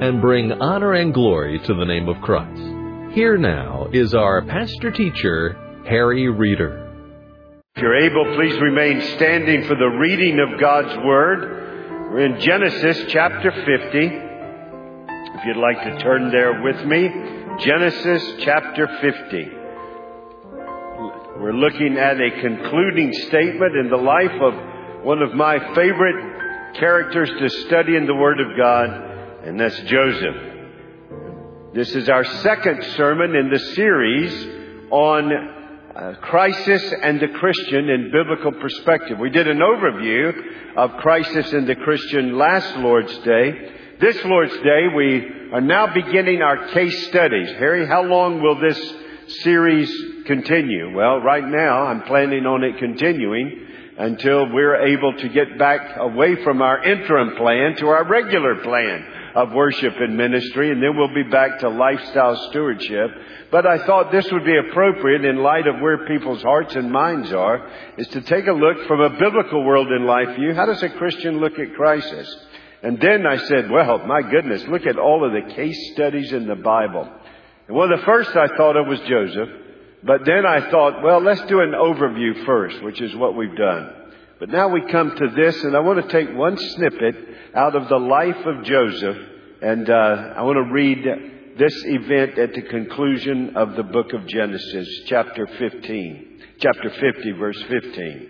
and bring honor and glory to the name of Christ. Here now is our pastor-teacher, Harry Reeder. If you're able, please remain standing for the reading of God's Word. We're in Genesis chapter 50. If you'd like to turn there with me, Genesis chapter 50. We're looking at a concluding statement in the life of one of my favorite characters to study in the Word of God, and that's Joseph. This is our second sermon in the series on crisis and the Christian in biblical perspective. We did an overview of crisis and the Christian last Lord's Day. This Lord's Day, we are now beginning our case studies. Harry, how long will this series continue? Well, right now I'm planning on it continuing until we're able to get back away from our interim plan to our regular plan of worship and ministry, and then we'll be back to lifestyle stewardship. But I thought this would be appropriate in light of where people's hearts and minds are, is to take a look from a biblical world and life view. How does a Christian look at crisis? And then I said, well, my goodness, look at all of the case studies in the Bible. And one of the first I thought of was Joseph. But then I thought, well, let's do an overview first, which is what we've done. But now we come to this, and I want to take one snippet out of the life of Joseph, and I want to read this event at the conclusion of the book of Genesis, chapter 50, verse 15.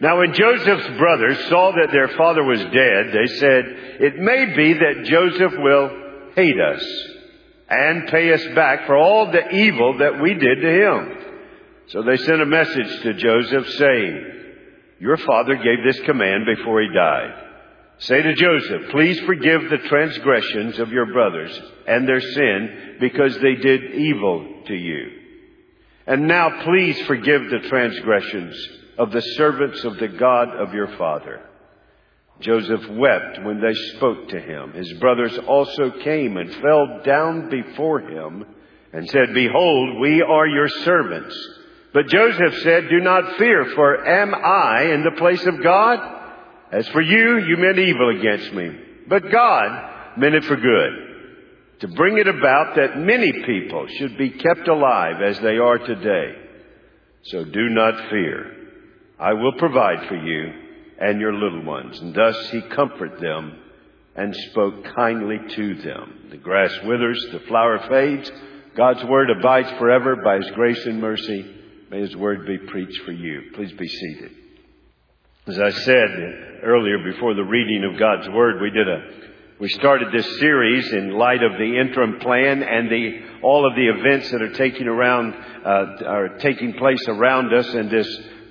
Now, when Joseph's brothers saw that their father was dead, they said, "It may be that Joseph will hate us and pay us back for all the evil that we did to him." So they sent a message to Joseph saying, "Your father gave this command before he died. Say to Joseph, please forgive the transgressions of your brothers and their sin because they did evil to you. And now please forgive the transgressions of the servants of the God of your father." Joseph wept when they spoke to him. His brothers also came and fell down before him and said, "Behold, we are your servants." But Joseph said, "Do not fear, for am I in the place of God? As for you, you meant evil against me, but God meant it for good, to bring it about that many people should be kept alive as they are today. So do not fear. I will provide for you and your little ones." And thus he comforted them and spoke kindly to them. The grass withers, the flower fades. God's word abides forever. By His grace and mercy, may His word be preached for you. Please be seated. As I said earlier, before the reading of God's word, we started this series in light of the interim plan and all of the events that are taking place around us in this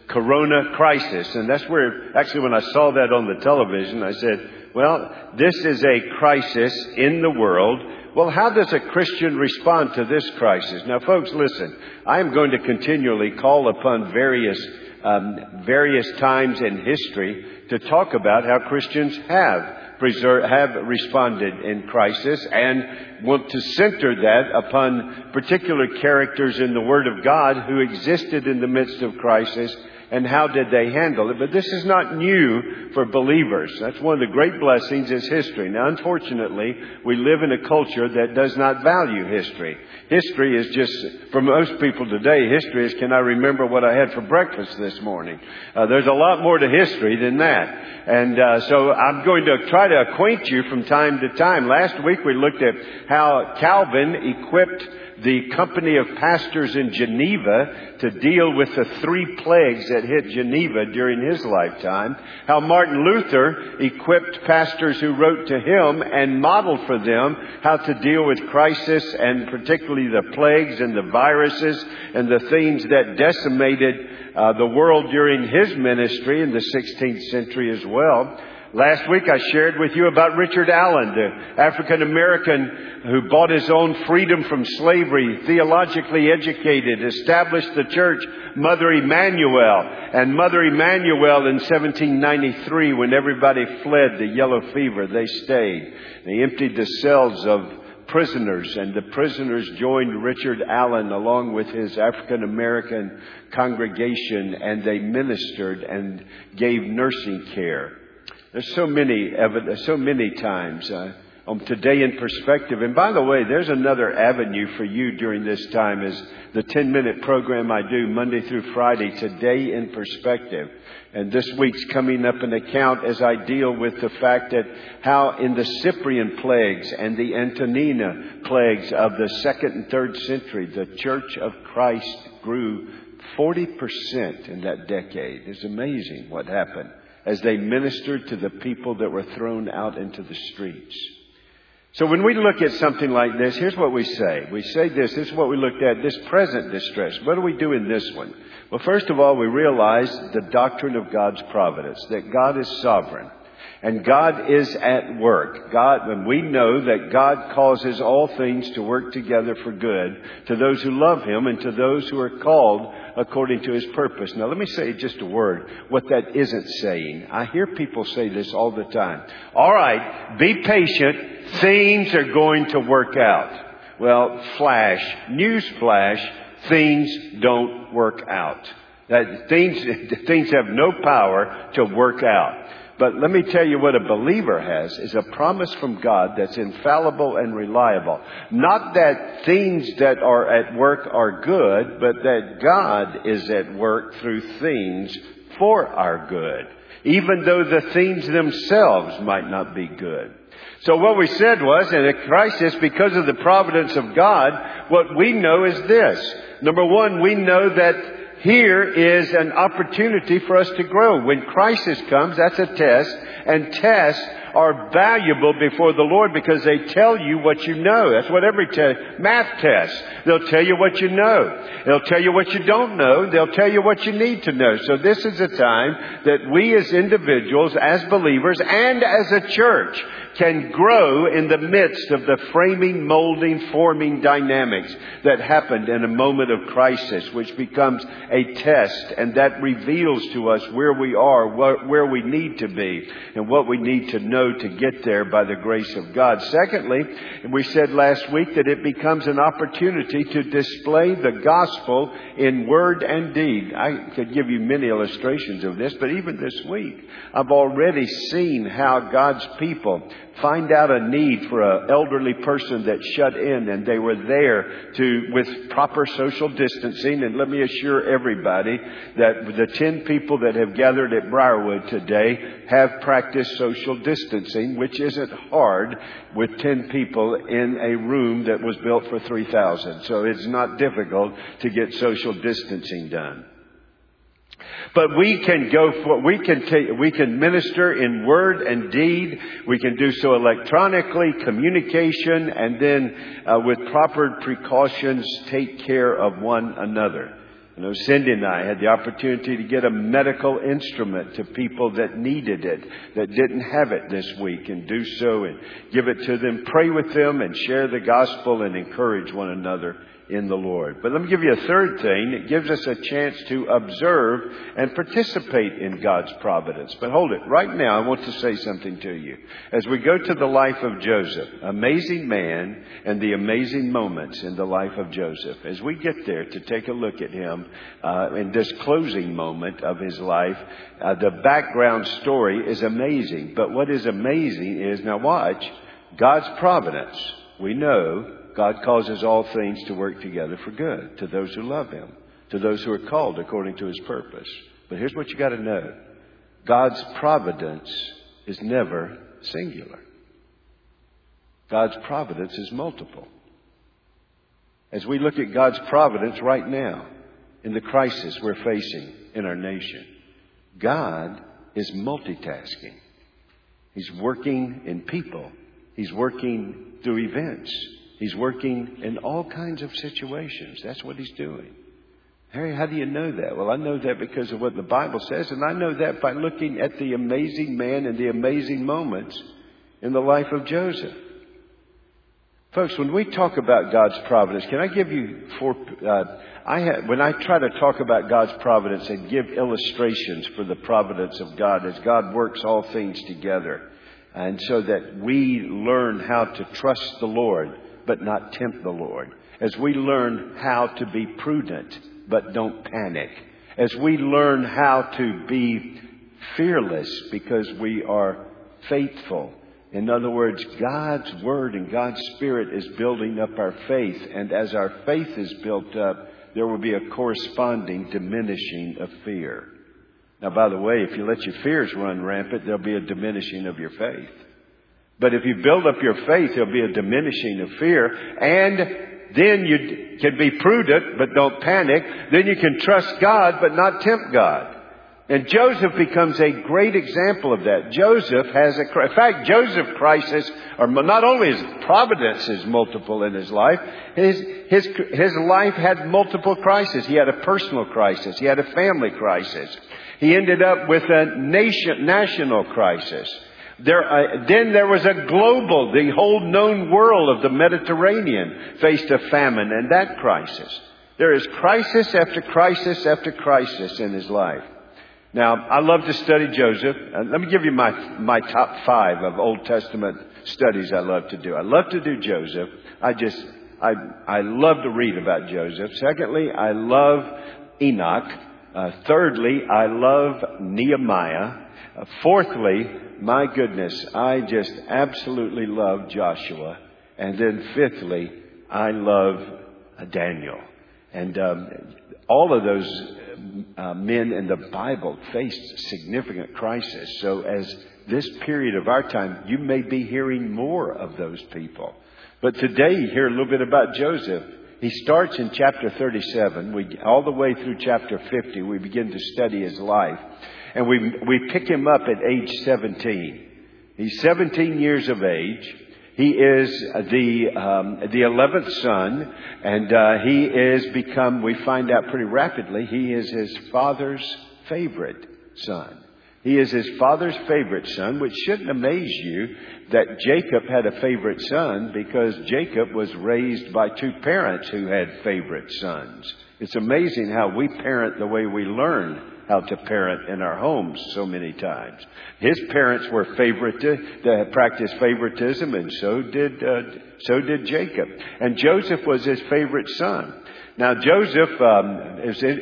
Corona crisis. And that's where, actually, when I saw that on the television, I said, well, this is a crisis in the world. Well, how does a Christian respond to this crisis? Now, folks, listen, I am going to continually call upon various times in history to talk about how Christians have responded in crisis, and want to center that upon particular characters in the Word of God who existed in the midst of crisis. And how did they handle it? But this is not new for believers. That's one of the great blessings is history. Now, unfortunately, we live in a culture that does not value history. History is just, for most people today, history is, can I remember what I had for breakfast this morning? There's a lot more to history than that. And so I'm going to try to acquaint you from time to time. Last week we looked at how Calvin equipped the company of pastors in Geneva to deal with the three plagues that hit Geneva during his lifetime, how Martin Luther equipped pastors who wrote to him and modeled for them how to deal with crisis, and particularly the plagues and the viruses and the things that decimated the world during his ministry in the 16th century as well. Last week I shared with you about Richard Allen, the African-American who bought his own freedom from slavery, theologically educated, established the church, Mother Emmanuel. And Mother Emmanuel in 1793, when everybody fled the yellow fever, they stayed. They emptied the cells of prisoners, and the prisoners joined Richard Allen along with his African-American congregation, and they ministered and gave nursing care. There's so many times on Today in Perspective. And by the way, there's another avenue for you during this time is the 10-minute program I do Monday through Friday, Today in Perspective. And this week's coming up an account as I deal with the fact that how in the Cyprian plagues and the Antonina plagues of the 2nd and 3rd century, the Church of Christ grew 40% in that decade. It's amazing what happened as they ministered to the people that were thrown out into the streets. So when we look at something like this, here's what we say. We say this is what we looked at, this present distress. What do we do in this one? Well, first of all, we realize the doctrine of God's providence, that God is sovereign and God is at work. And we know that God causes all things to work together for good to those who love him and to those who are called according to his purpose. Now, let me say just a word, what that isn't saying. I hear people say this all the time. All right, be patient. Things are going to work out. Well, news flash, things don't work out. That things have no power to work out. But let me tell you what a believer has is a promise from God that's infallible and reliable. Not that things that are at work are good, but that God is at work through things for our good, even though the things themselves might not be good. So what we said was, in a crisis, because of the providence of God, what we know is this. Number one, we know that here is an opportunity for us to grow. When crisis comes, that's a test. And tests are valuable before the Lord because they tell you what you know. That's what every math test. They'll tell you what you know. They'll tell you what you don't know. They'll tell you what you need to know. So this is a time that we as individuals, as believers, and as a church can grow in the midst of the framing, molding, forming dynamics that happened in a moment of crisis, which becomes a test, and that reveals to us where we are, where we need to be, and what we need to know to get there by the grace of God. Secondly, we said last week that it becomes an opportunity to display the gospel in word and deed. I could give you many illustrations of this, but even this week, I've already seen how God's people find out a need for an elderly person that's shut in, and they were there with proper social distancing. And let me assure everybody that the 10 people that have gathered at Briarwood today have practiced social distancing, which isn't hard with 10 people in a room that was built for 3,000. So it's not difficult to get social distancing done. But we can minister in word and deed. We can do so electronically, communication, and then with proper precautions, take care of one another. You know, Cindy and I had the opportunity to get a medical instrument to people that needed it, that didn't have it this week, and do so and give it to them, pray with them, and share the gospel and encourage one another in the Lord. But let me give you a third thing. It gives us a chance to observe and participate in God's providence. But hold it. Right now, I want to say something to you. As we go to the life of Joseph, amazing man, and the amazing moments in the life of Joseph, as we get there to take a look at him in this closing moment of his life, the background story is amazing. But what is amazing is, now watch, God's providence. We know God causes all things to work together for good to those who love him, to those who are called according to his purpose. But here's what you got to know. God's providence is never singular. God's providence is multiple. As we look at God's providence right now in the crisis we're facing in our nation, God is multitasking. He's working in people. He's working through events. He's working in all kinds of situations. That's what he's doing. Harry, how do you know that? Well, I know that because of what the Bible says, and I know that by looking at the amazing man and the amazing moments in the life of Joseph. Folks, when we talk about God's providence, can I give you four... when I try to talk about God's providence and give illustrations for the providence of God as God works all things together, and so that we learn how to trust the Lord but not tempt the Lord, as we learn how to be prudent but don't panic, as we learn how to be fearless because we are faithful. In other words, God's Word and God's Spirit is building up our faith. And as our faith is built up, there will be a corresponding diminishing of fear. Now, by the way, if you let your fears run rampant, there'll be a diminishing of your faith. But if you build up your faith, there'll be a diminishing of fear. And then you can be prudent, but don't panic. Then you can trust God, but not tempt God. And Joseph becomes a great example of that. Joseph has a... In fact, Joseph's crisis, or not only his providence is multiple in his life, his life had multiple crises. He had a personal crisis. He had a family crisis. He ended up with a national crisis. Then there was a global... The whole known world of the Mediterranean faced a famine and that crisis. There is crisis after crisis after crisis in his life. Now, I love to study Joseph. Let me give you my top five of Old Testament studies I love to do. I love to do Joseph. I love to read about Joseph. Secondly, I love Enoch. Thirdly, I love Nehemiah. Fourthly, my goodness, I just absolutely love Joshua. And then fifthly, I love Daniel. And all of those men in the Bible faced significant crisis. So as this period of our time, you may be hearing more of those people. But today you hear a little bit about Joseph. He starts in chapter 37. All the way through chapter 50, we begin to study his life. And we pick him up at age 17. He's 17 years of age. He is the 11th son, and he is become, we find out pretty rapidly, he is his father's favorite son. He is his father's favorite son, which shouldn't amaze you that Jacob had a favorite son, because Jacob was raised by two parents who had favorite sons. It's amazing how we parent the way we learn how to parent in our homes so many times. His parents were they practiced favoritism, and so did Jacob. And Joseph was his favorite son. Now, Joseph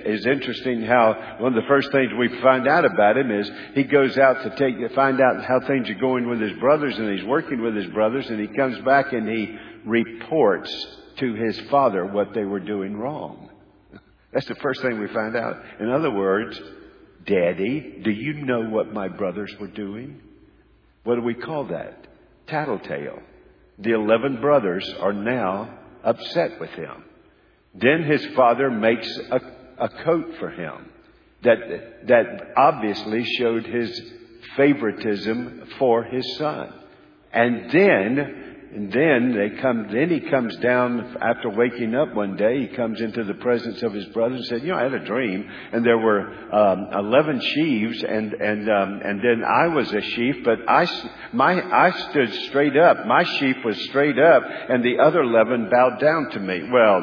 is interesting how one of the first things we find out about him is he goes out to find out how things are going with his brothers, and he's working with his brothers, and he comes back and he reports to his father what they were doing wrong. That's the first thing we find out. In other words, Daddy, do you know what my brothers were doing? What do we call that? Tattletale. The 11 brothers are now upset with him. Then his father makes a coat for him that obviously showed his favoritism for his son. And then he comes down after waking up one day. He comes into the presence of his brothers and said, I had a dream, and there were 11 sheaves, and then I was a sheaf, but I stood straight up. My sheaf was straight up, and the other 11 bowed down to me. Well,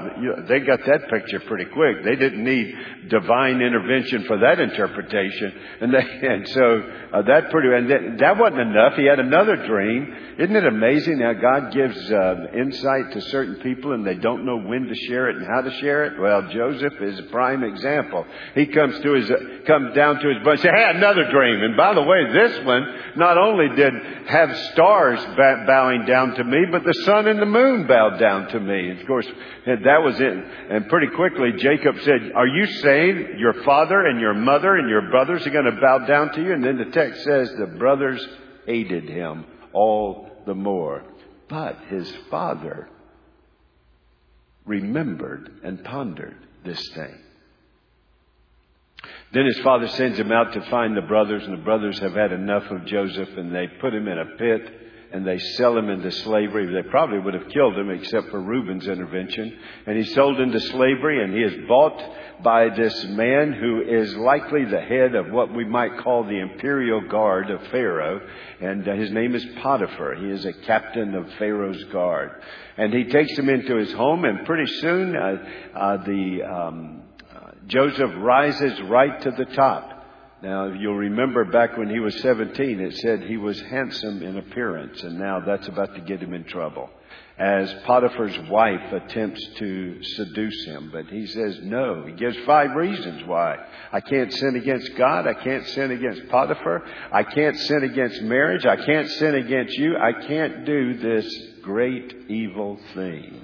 they got that picture pretty quick. They didn't need divine intervention for that interpretation, that wasn't enough. He had another dream. Isn't it amazing how God gives insight to certain people and they don't know when to share it and how to share it? Well, Joseph is a prime example. He comes down to his brother and says, hey, another dream. And by the way, this one not only did have stars bowing down to me, but the sun and the moon bowed down to me. And of course, that was it. And pretty quickly, Jacob said, are you saying your father and your mother and your brothers are going to bow down to you? And then the text says the brothers hated him all the more. But his father remembered and pondered this thing. Then his father sends him out to find the brothers, and the brothers have had enough of Joseph, and they put him in a pit, and they sell him into slavery. They probably would have killed him except for Reuben's intervention. And he's sold into slavery, and he is bought by this man who is likely the head of what we might call the imperial guard of Pharaoh. And his name is Potiphar. He is a captain of Pharaoh's guard. And he takes him into his home, and pretty soon Joseph rises right to the top. Now, you'll remember back when he was 17, it said he was handsome in appearance, and now that's about to get him in trouble as Potiphar's wife attempts to seduce him. But he says no. He gives 5 reasons why. I can't sin against God. I can't sin against Potiphar. I can't sin against marriage. I can't sin against you. I can't do this great evil thing.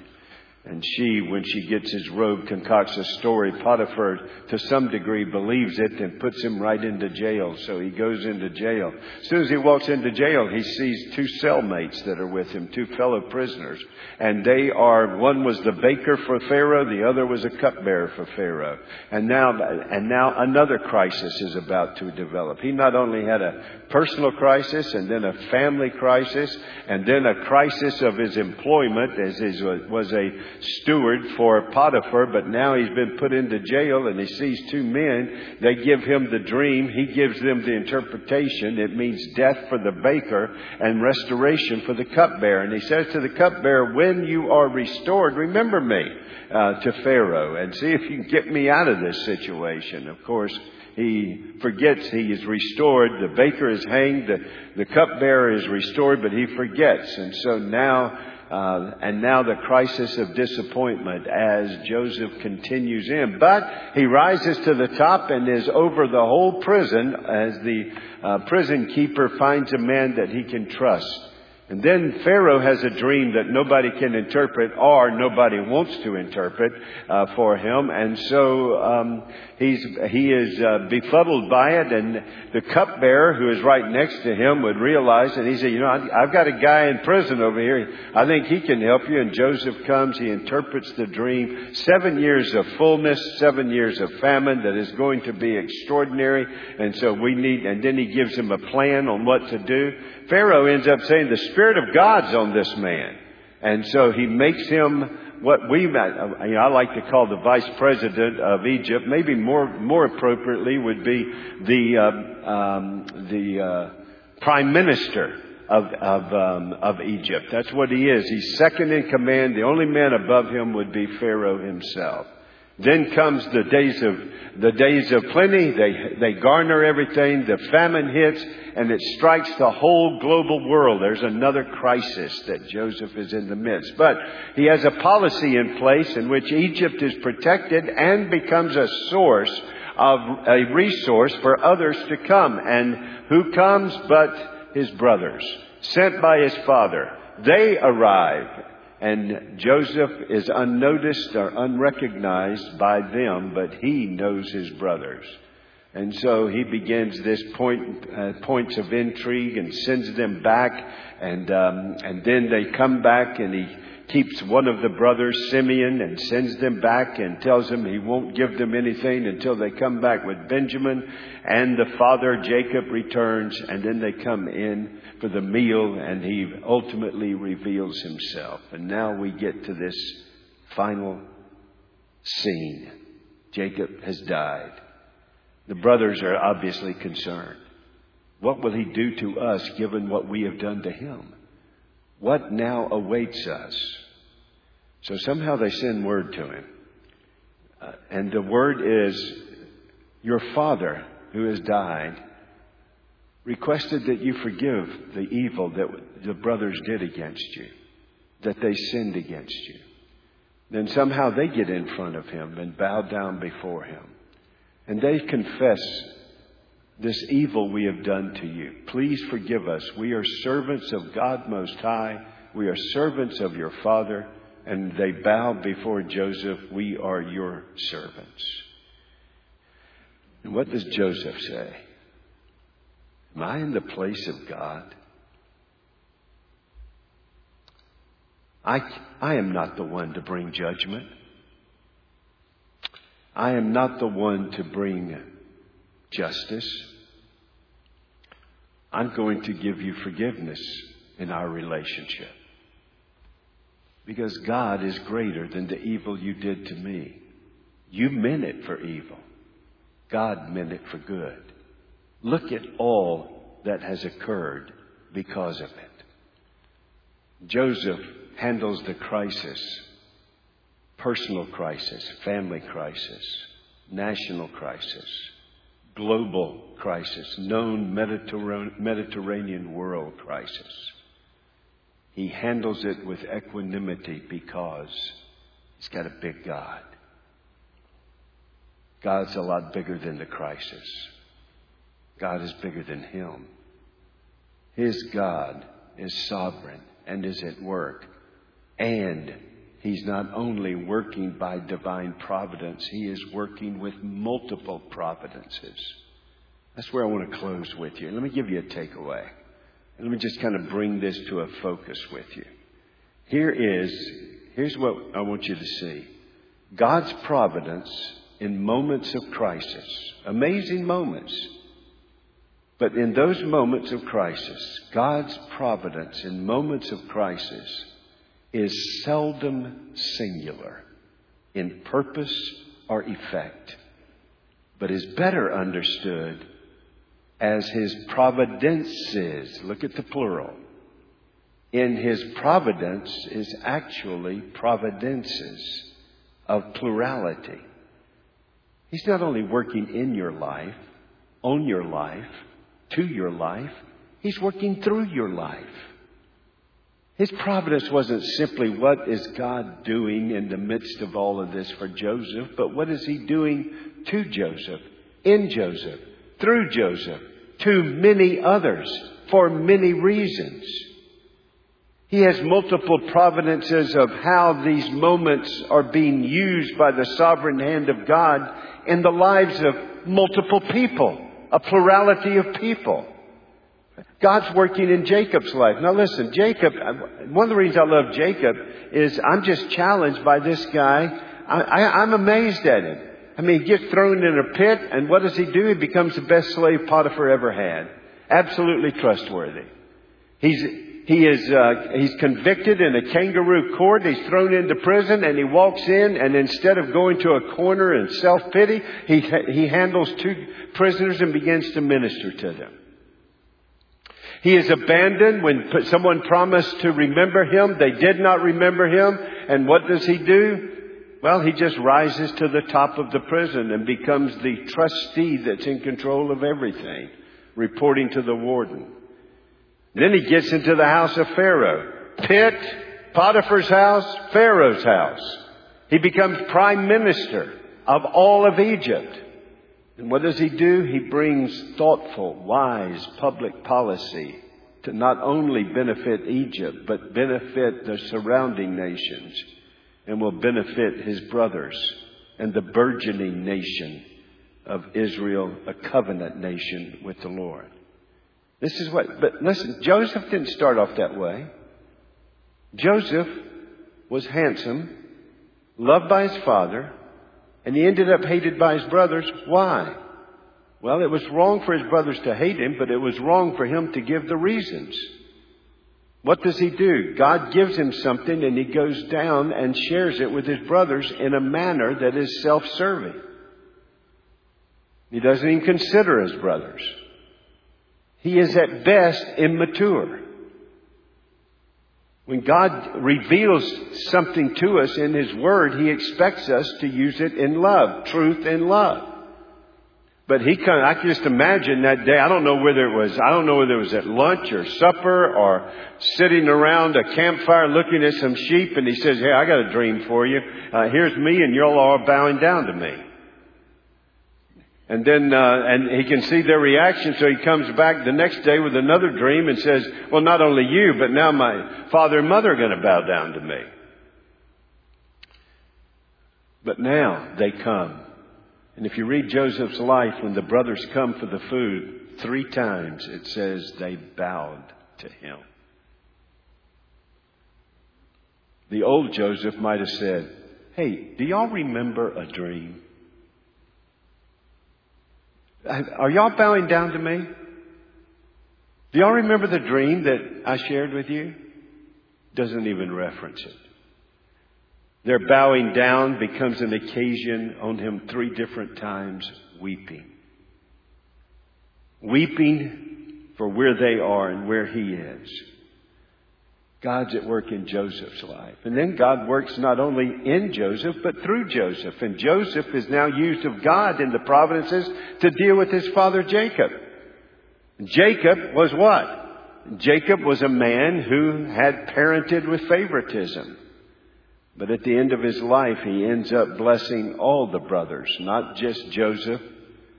And she, when she gets his robe, concocts a story. Potiphar, to some degree, believes it and puts him right into jail. So he goes into jail. As soon as he walks into jail, he sees 2 cellmates that are with him, 2 fellow prisoners. And they are, one was the baker for Pharaoh, the other was a cupbearer for Pharaoh. And now another crisis is about to develop. He not only had a personal crisis and then a family crisis and then a crisis of his employment as he was a steward for Potiphar, but now he's been put into jail and he sees 2 men. They give him the dream. He gives them the interpretation. It means death for the baker and restoration for the cupbearer. And he says to the cupbearer, when you are restored, remember me to Pharaoh and see if you can get me out of this situation. Of course, he forgets he is restored. The baker is hanged. The cupbearer is restored, but he forgets. And so now the crisis of disappointment as Joseph continues in. But he rises to the top and is over the whole prison as the prison keeper finds a man that he can trust. And then Pharaoh has a dream that nobody can interpret or nobody wants to interpret for him. And so he is befuddled by it. And the cupbearer who is right next to him would realize. And he said, I've got a guy in prison over here. I think he can help you. And Joseph comes. He interprets the dream. 7 years of fullness, 7 years of famine that is going to be extraordinary. And so and then he gives him a plan on what to do. Pharaoh ends up saying the Spirit of God's on this man. And so he makes him what I like to call the vice president of Egypt. Maybe more appropriately would be the prime minister of Egypt. That's what he is. He's second in command. The only man above him would be Pharaoh himself. Then comes the days of plenty. They garner everything. The famine hits and it strikes the whole global world. There's another crisis that Joseph is in the midst. But he has a policy in place in which Egypt is protected and becomes a source of a resource for others to come. And who comes but his brothers, sent by his father. They arrive. And Joseph is unnoticed or unrecognized by them, but he knows his brothers. And so he begins this points of intrigue and sends them back. And then they come back and he keeps one of the brothers, Simeon, and sends them back and tells him he won't give them anything until they come back with Benjamin. And the father, Jacob, returns. And then they come in for the meal, and he ultimately reveals himself. And now we get to this final scene. Jacob has died. The brothers are obviously concerned. What will he do to us given what we have done to him? What now awaits us? So somehow they send word to him. And the word is, your father who has died requested that you forgive the evil that the brothers did against you, that they sinned against you. Then somehow they get in front of him and bow down before him. And they confess, this evil we have done to you. Please forgive us. We are servants of God Most High. We are servants of your father. And they bow before Joseph. We are your servants. And what does Joseph say? Am I in the place of God? I am not the one to bring judgment. I am not the one to bring justice. I'm going to give you forgiveness in our relationship. Because God is greater than the evil you did to me. You meant it for evil. God meant it for good. Look at all that has occurred because of it. Joseph handles the crisis, personal crisis, family crisis, national crisis, global crisis, known Mediterranean world crisis. He handles it with equanimity because he's got a big God. God's a lot bigger than the crisis. God is bigger than him. His God is sovereign and is at work. And he's not only working by divine providence, he is working with multiple providences. That's where I want to close with you. Let me give you a takeaway. Let me just kind of bring this to a focus with you. Here's what I want you to see. God's providence in moments of crisis. Amazing moments. But in those moments of crisis, God's providence in moments of crisis is seldom singular in purpose or effect, but is better understood as his providences. Look at the plural. In his providence is actually providences of plurality. He's not only working in your life, on your life, to your life. He's working through your life. His providence wasn't simply what is God doing in the midst of all of this for Joseph, but what is he doing to Joseph, in Joseph, through Joseph, to many others, for many reasons. He has multiple providences of how these moments are being used by the sovereign hand of God in the lives of multiple people, a plurality of people. God's working in Jacob's life. Now listen, Jacob, one of the reasons I love Jacob is I'm just challenged by this guy. I'm amazed at him. I mean, he gets thrown in a pit, and what does he do? He becomes the best slave Potiphar ever had. Absolutely trustworthy. He's convicted in a kangaroo court. He's thrown into prison, and he walks in, and instead of going to a corner in self-pity, he handles two prisoners and begins to minister to them. He is abandoned when someone promised to remember him. They did not remember him. And what does he do? Well, he just rises to the top of the prison and becomes the trustee that's in control of everything, reporting to the warden. Then he gets into the house of Pharaoh. Pit, Potiphar's house, Pharaoh's house. He becomes prime minister of all of Egypt. And what does he do? He brings thoughtful, wise public policy to not only benefit Egypt, but benefit the surrounding nations, and will benefit his brothers and the burgeoning nation of Israel, a covenant nation with the Lord. This is what, but listen, Joseph didn't start off that way. Joseph was handsome, loved by his father, and he ended up hated by his brothers. Why? Well, it was wrong for his brothers to hate him, but it was wrong for him to give the reasons. What does he do? God gives him something, and he goes down and shares it with his brothers in a manner that is self-serving. He doesn't even consider his brothers. He is at best immature. When God reveals something to us in his word, he expects us to use it in love, truth and love. But I can just imagine that day. I don't know whether it was at lunch or supper or sitting around a campfire looking at some sheep. And he says, hey, I got a dream for you. Here's me and you're all bowing down to me. And then and he can see their reaction. So he comes back the next day with another dream and says, well, not only you, but now my father and mother are going to bow down to me. But now they come. And if you read Joseph's life, when the brothers come for the food, 3 times it says they bowed to him. The old Joseph might have said, hey, do y'all remember a dream? Are y'all bowing down to me? Do y'all remember the dream that I shared with you? Doesn't even reference it. Their bowing down becomes an occasion on him 3 different times, weeping. Weeping for where they are and where he is. God's at work in Joseph's life. And then God works not only in Joseph, but through Joseph. And Joseph is now used of God in the providences to deal with his father Jacob. Jacob was what? Jacob was a man who had parented with favoritism. But at the end of his life, he ends up blessing all the brothers, not just Joseph.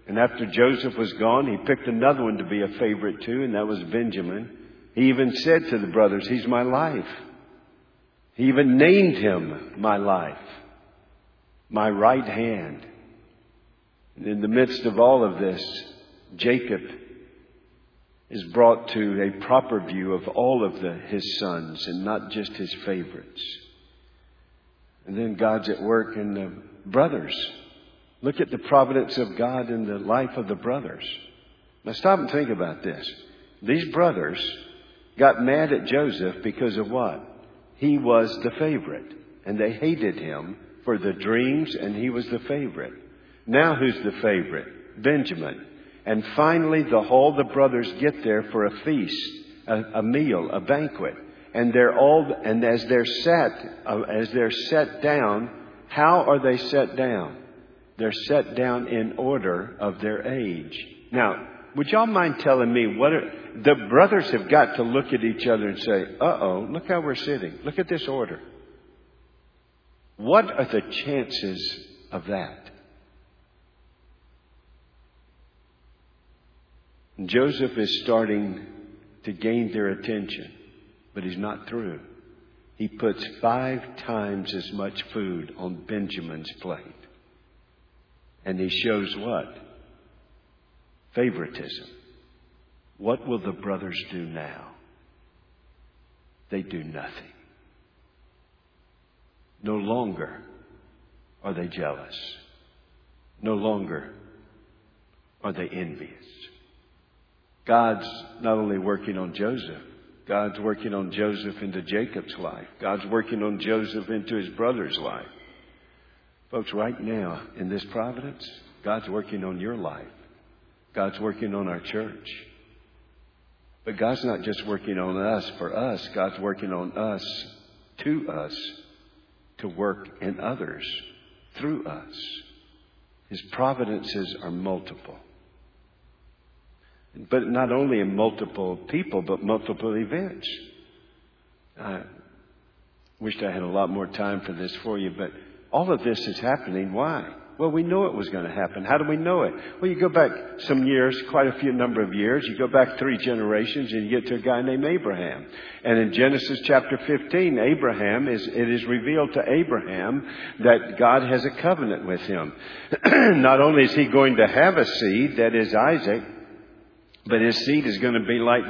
And after Joseph was gone, he picked another one to be a favorite too, and that was Benjamin. He even said to the brothers, he's my life. He even named him my life, my right hand. And in the midst of all of this, Jacob is brought to a proper view of all of his sons and not just his favorites. And then God's at work in the brothers. Look at the providence of God in the life of the brothers. Now stop and think about this. These brothers got mad at Joseph because of what? He was the favorite, and they hated him for the dreams, and he was the favorite. Now who's the favorite? Benjamin. And finally, all the brothers get there for a feast, a meal, a banquet. And as they're set down, how are they set down? They're set down in order of their age. Now, would y'all mind telling me the brothers have got to look at each other and say, uh-oh, look how we're sitting. Look at this order. What are the chances of that? Joseph is starting to gain their attention, but he's not through. He puts 5 times as much food on Benjamin's plate. And he shows what? Favoritism. What will the brothers do now? They do nothing. No longer are they jealous. No longer are they envious. God's not only working on Joseph, God's working on Joseph into Jacob's life. God's working on Joseph into his brother's life. Folks, right now in this providence, God's working on your life. God's working on our church. But God's not just working on us for us. God's working on us, to work in others, through us. His providences are multiple. But not only in multiple people, but multiple events. I wished I had a lot more time for this for you, but all of this is happening. Why? Well, we know it was going to happen. How do we know it? Well, you go back some years, quite a few number of years. You go back 3 generations and you get to a guy named Abraham. And in Genesis chapter 15, it is revealed to Abraham that God has a covenant with him. Not only is he going to have a seed, that is Isaac, but his seed is going to be like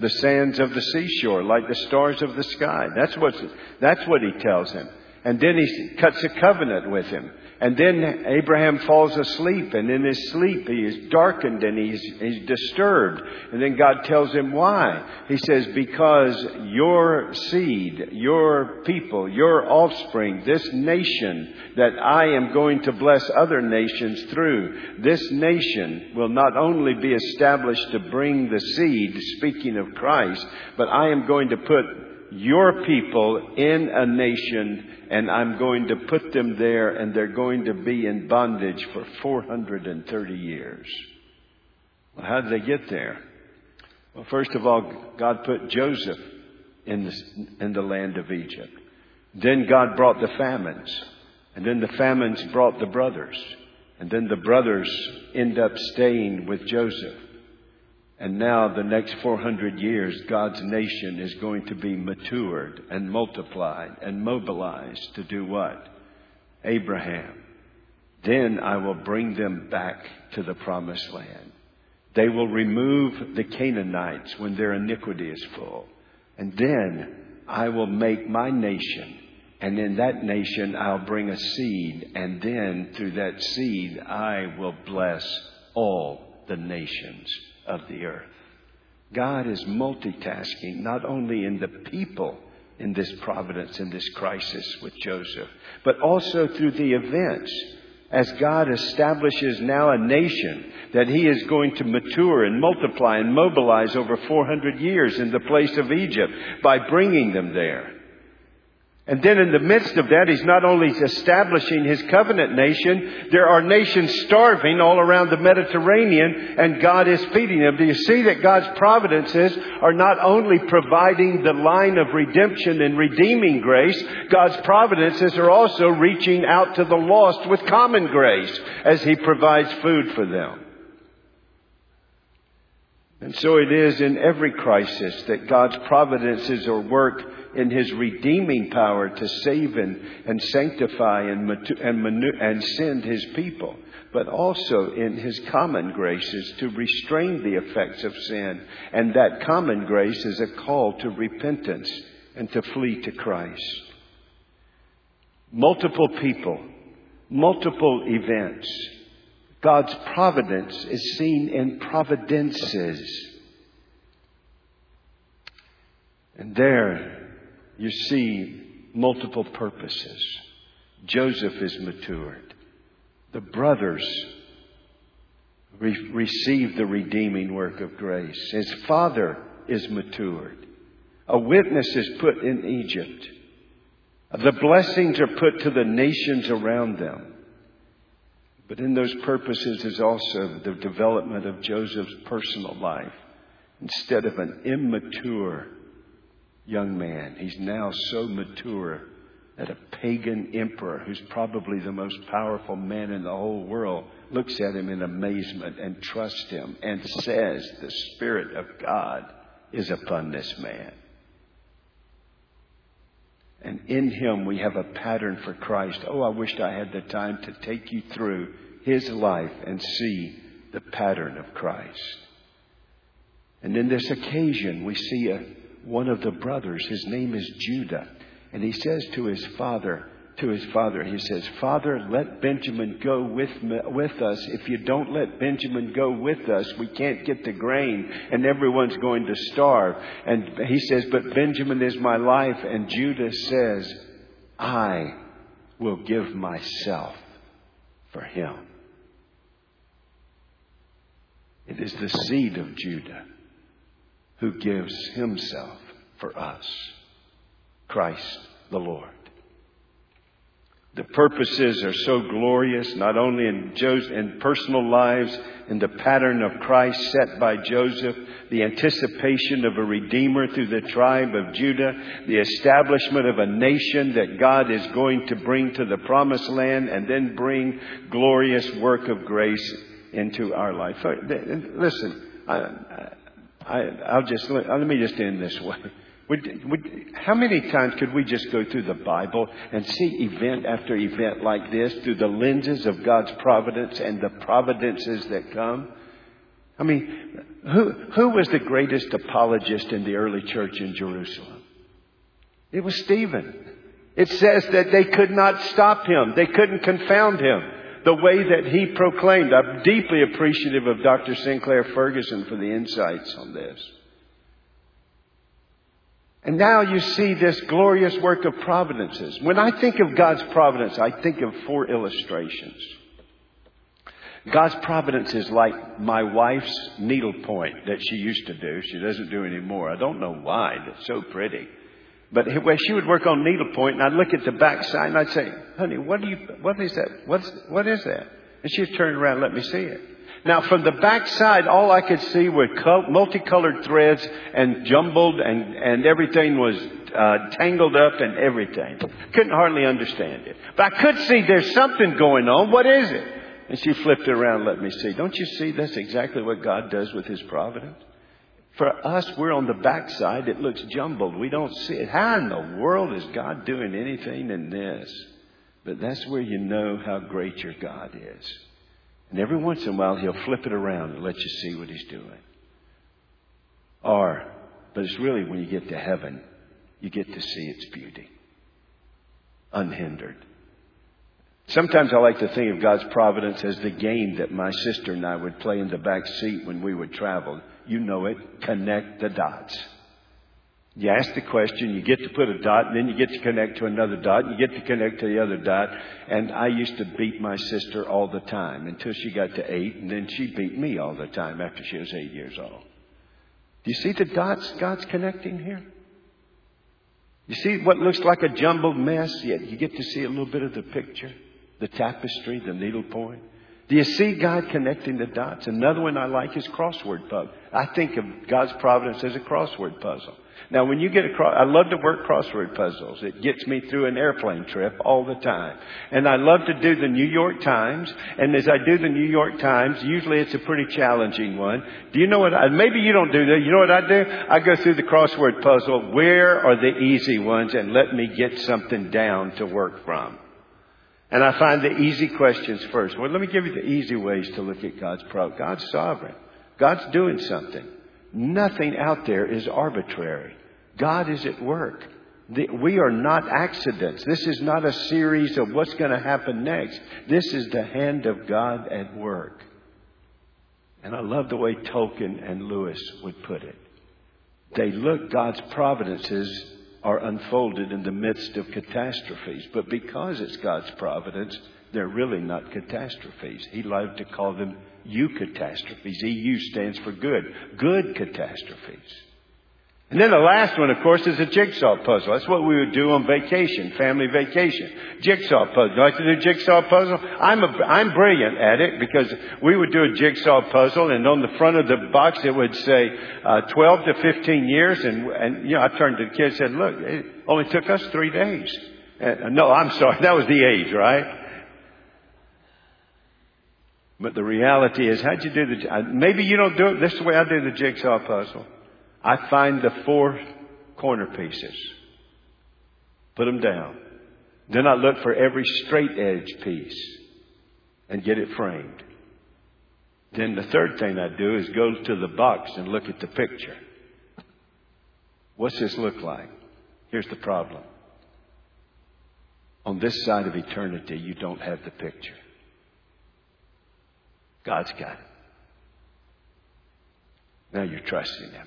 the sands of the seashore, like the stars of the sky. That's what he tells him. And then he cuts a covenant with him. And then Abraham falls asleep. And in his sleep, he is darkened and he's disturbed. And then God tells him why. He says, because your seed, your people, your offspring, this nation that I am going to bless other nations through, this nation will not only be established to bring the seed, speaking of Christ, but I am going to put your people in a nation, and I'm going to put them there, and they're going to be in bondage for 430 years. Well, how did they get there? Well, first of all, God put Joseph in the land of Egypt. Then God brought the famines, and then the famines brought the brothers, and then the brothers end up staying with Joseph. And now the next 400 years, God's nation is going to be matured and multiplied and mobilized to do what? Abraham. Then I will bring them back to the promised land. They will remove the Canaanites when their iniquity is full. And then I will make my nation. And in that nation, I'll bring a seed. And then through that seed, I will bless all the nations of the earth. God is multitasking, not only in the people in this providence, in this crisis with Joseph, but also through the events as God establishes now a nation that he is going to mature and multiply and mobilize over 400 years in the place of Egypt by bringing them there. And then in the midst of that, he's not only establishing his covenant nation, there are nations starving all around the Mediterranean, and God is feeding them. Do you see that God's providences are not only providing the line of redemption and redeeming grace, God's providences are also reaching out to the lost with common grace as he provides food for them. And so it is in every crisis that God's providences are work in his redeeming power to save and sanctify and send his people, but also in his common graces to restrain the effects of sin. And that common grace is a call to repentance and to flee to Christ. Multiple people, multiple events. God's providence is seen in providences. And there you see multiple purposes. Joseph is matured. The brothers receive the redeeming work of grace. His father is matured. A witness is put in Egypt. The blessings are put to the nations around them. But in those purposes is also the development of Joseph's personal life. Instead of an immature young man, he's now so mature that a pagan emperor, who's probably the most powerful man in the whole world, looks at him in amazement and trusts him and says, "The Spirit of God is upon this man." And in him we have a pattern for Christ. Oh, I wished I had the time to take you through his life and see the pattern of Christ. And in this occasion, we see one of the brothers. His name is Judah. And he says to his father, he says, "Father, let Benjamin go with us. If you don't let Benjamin go with us, we can't get the grain and everyone's going to starve." And he says, "But Benjamin is my life." And Judah says, "I will give myself for him." It is the seed of Judah who gives himself for us, Christ the Lord. The purposes are so glorious, not only in personal lives, in the pattern of Christ set by Joseph, the anticipation of a Redeemer through the tribe of Judah, the establishment of a nation that God is going to bring to the promised land, and then bring glorious work of grace into our life. Listen, let me just end this way. How many times could we just go through the Bible and see event after event like this through the lenses of God's providence and the providences that come? I mean, who was the greatest apologist in the early church in Jerusalem? It was Stephen. It says that they could not stop him. They couldn't confound him. The way that he proclaimed. I'm deeply appreciative of Dr. Sinclair Ferguson for the insights on this. And now you see this glorious work of providences. When I think of God's providence, I think of four illustrations. God's providence is like my wife's needlepoint that she used to do. She doesn't do anymore. I don't know why. It's so pretty. But she would work on needlepoint, and I'd look at the backside, and I'd say, "Honey, what is that? What is that? And she'd turn around and let me see it. Now, from the backside, all I could see were multicolored threads and jumbled, and everything was tangled up and everything. Couldn't hardly understand it. But I could see there's something going on. What is it? And she flipped it around and let me see. Don't you see? That's exactly what God does with his providence. For us, we're on the backside. It looks jumbled. We don't see it. How in the world is God doing anything in this? But that's where you know how great your God is. And every once in a while, he'll flip it around and let you see what he's doing. But it's really when you get to heaven, you get to see its beauty. Unhindered. Sometimes I like to think of God's providence as the game that my sister and I would play in the back seat when we would travel. You know it. Connect the dots. You ask the question, you get to put a dot, and then you get to connect to another dot, and you get to connect to the other dot. And I used to beat my sister all the time until she got to 8, and then she beat me all the time after she was 8 years old. Do you see the dots God's connecting here? You see what looks like a jumbled mess, yet you get to see a little bit of the picture, the tapestry, the needlepoint. Do you see God connecting the dots? Another one I like is crossword puzzle. I think of God's providence as a crossword puzzle. Now, when you get across, I love to work crossword puzzles. It gets me through an airplane trip all the time. And I love to do the New York Times. And as I do the New York Times, usually it's a pretty challenging one. Do you know what? Maybe you don't do that. You know what I do? I go through the crossword puzzle. Where are the easy ones? And let me get something down to work from. And I find the easy questions first. Well, let me give you the easy ways to look at God's providence. God's sovereign. God's doing something. Nothing out there is arbitrary. God is at work. We are not accidents. This is not a series of what's going to happen next. This is the hand of God at work. And I love the way Tolkien and Lewis would put it. They look, God's providences are unfolded in the midst of catastrophes. But because it's God's providence, they're really not catastrophes. He loved to call them catastrophes. EU stands for good. Good catastrophes. And then the last one, of course, is a jigsaw puzzle. That's what we would do on vacation, family vacation. Jigsaw puzzle. You like to do jigsaw puzzle? I'm brilliant at it because we would do a jigsaw puzzle, and on the front of the box it would say 12 to 15 years. And you know, I turned to the kids and said, "Look, it only took us 3 days." No, I'm sorry, that was the age, right? But the reality is, how'd you do the... Maybe you don't do it. This is the way I do the jigsaw puzzle. I find the 4 corner pieces. Put them down. Then I look for every straight edge piece and get it framed. Then the third thing I do is go to the box and look at the picture. What's this look like? Here's the problem. On this side of eternity, you don't have the picture. God's got it. Now you're trusting Him.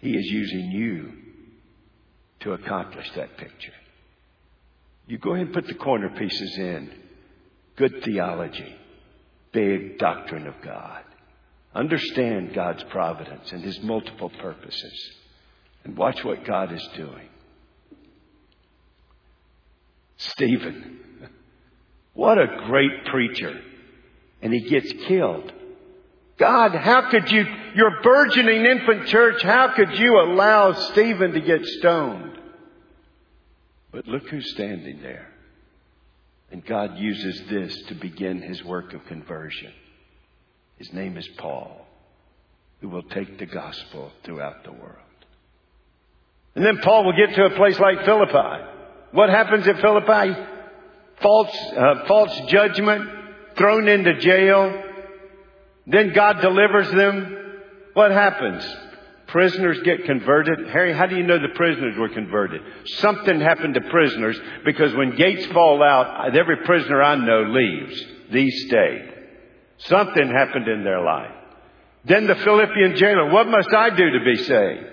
He is using you to accomplish that picture. You go ahead and put the corner pieces in. Good theology. Big doctrine of God. Understand God's providence and His multiple purposes. And watch what God is doing. Stephen. What a great preacher. And he gets killed. God, how could you, your burgeoning infant church, how could you allow Stephen to get stoned? But look who's standing there. And God uses this to begin His work of conversion. His name is Paul, who will take the gospel throughout the world. And then Paul will get to a place like Philippi. What happens at Philippi? False judgment, thrown into jail. Then God delivers them. What happens? Prisoners get converted. Harry, how do you know the prisoners were converted? Something happened to prisoners, because when gates fall out, every prisoner I know leaves. These stayed. Something happened in their life. Then the Philippian jailer, what must I do to be saved?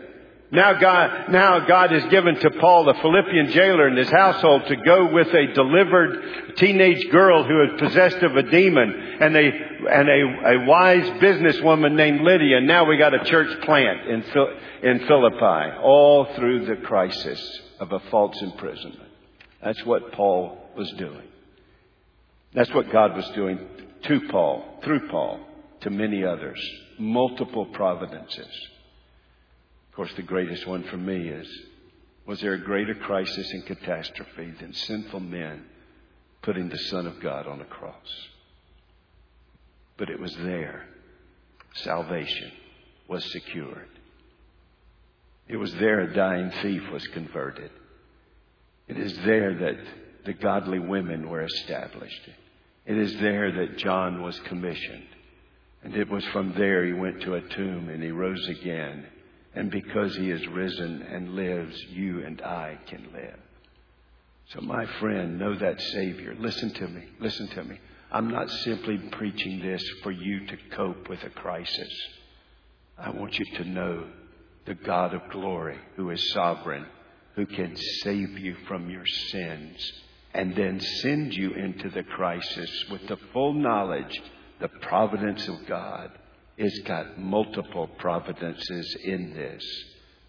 Now God has given to Paul, the Philippian jailer, and his household to go with a delivered teenage girl who is possessed of a demon and a wise businesswoman named Lydia. And now we got a church plant in Philippi, all through the crisis of a false imprisonment. That's what Paul was doing. That's what God was doing to Paul, through Paul, to many others. Multiple providences. Of course, the greatest one for me is, was there a greater crisis and catastrophe than sinful men putting the Son of God on a cross? But it was there. Salvation was secured. It was there a dying thief was converted. It is there that the godly women were established. It is there that John was commissioned. And it was from there he went to a tomb and he rose again. And because He is risen and lives, you and I can live. So my friend, know that Savior. Listen to me. Listen to me. I'm not simply preaching this for you to cope with a crisis. I want you to know the God of glory, who is sovereign, who can save you from your sins and then send you into the crisis with the full knowledge. The providence of God. It's got multiple providences in this.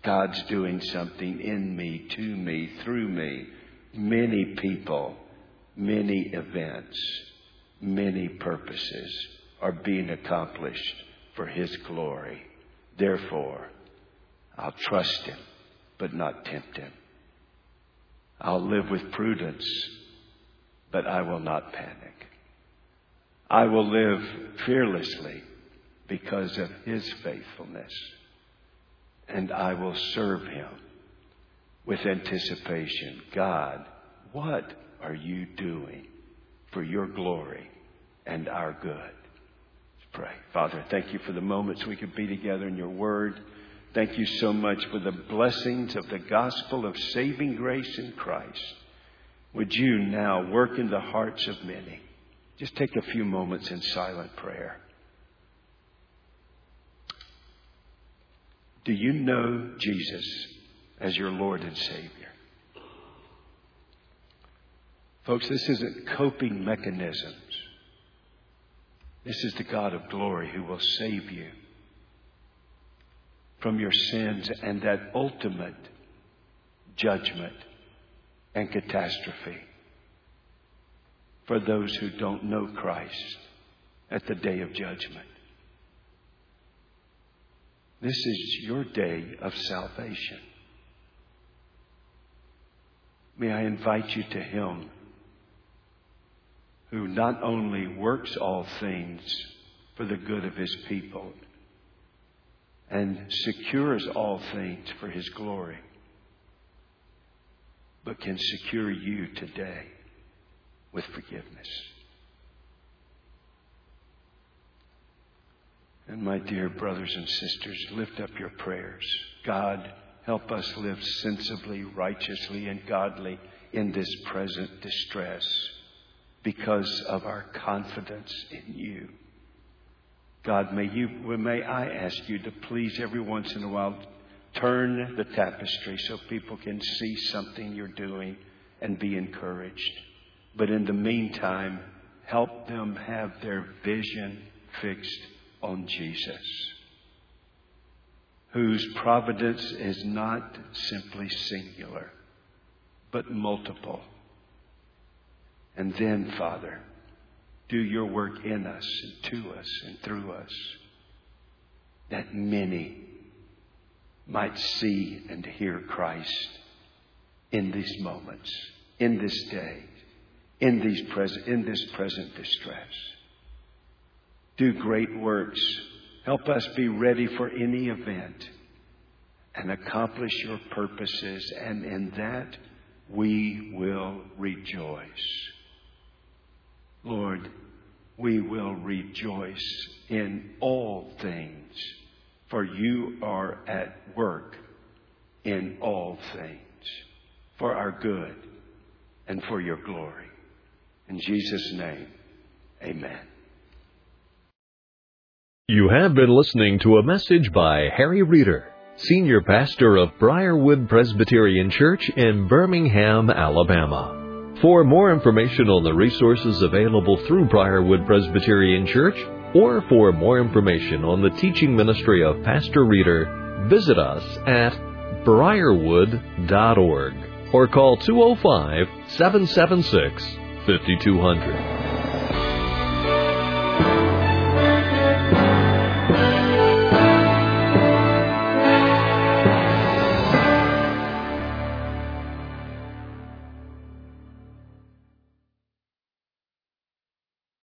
God's doing something in me, to me, through me. Many people, many events, many purposes are being accomplished for His glory. Therefore, I'll trust Him, but not tempt Him. I'll live with prudence, but I will not panic. I will live fearlessly because of His faithfulness. And I will serve Him with anticipation. God, what are you doing for your glory and our good? Let's pray. Father, thank you for the moments we could be together in your word. Thank you so much for the blessings of the gospel of saving grace in Christ. Would you now work in the hearts of many? Just take a few moments in silent prayer. Do you know Jesus as your Lord and Savior? Folks, this isn't coping mechanisms. This is the God of glory who will save you from your sins and that ultimate judgment and catastrophe for those who don't know Christ at the day of judgment. This is your day of salvation. May I invite you to Him who not only works all things for the good of His people and secures all things for His glory, but can secure you today with forgiveness. And my dear brothers and sisters, lift up your prayers. God, help us live sensibly, righteously, and godly in this present distress because of our confidence in you. God, may I ask you to please every once in a while turn the tapestry so people can see something you're doing and be encouraged. But in the meantime, help them have their vision fixed on Jesus, whose providence is not simply singular, but multiple. And then, Father, do your work in us and to us and through us, that many might see and hear Christ in these moments, in this day. In this present distress. Do great works. Help us be ready for any event and accomplish your purposes. And in that we will rejoice. Lord, we will rejoice in all things, for you are at work in all things for our good and for your glory. In Jesus' name, amen. You have been listening to a message by Harry Reeder, Senior Pastor of Briarwood Presbyterian Church in Birmingham, Alabama. For more information on the resources available through Briarwood Presbyterian Church, or for more information on the teaching ministry of Pastor Reeder, visit us at briarwood.org or call 205-776-5200.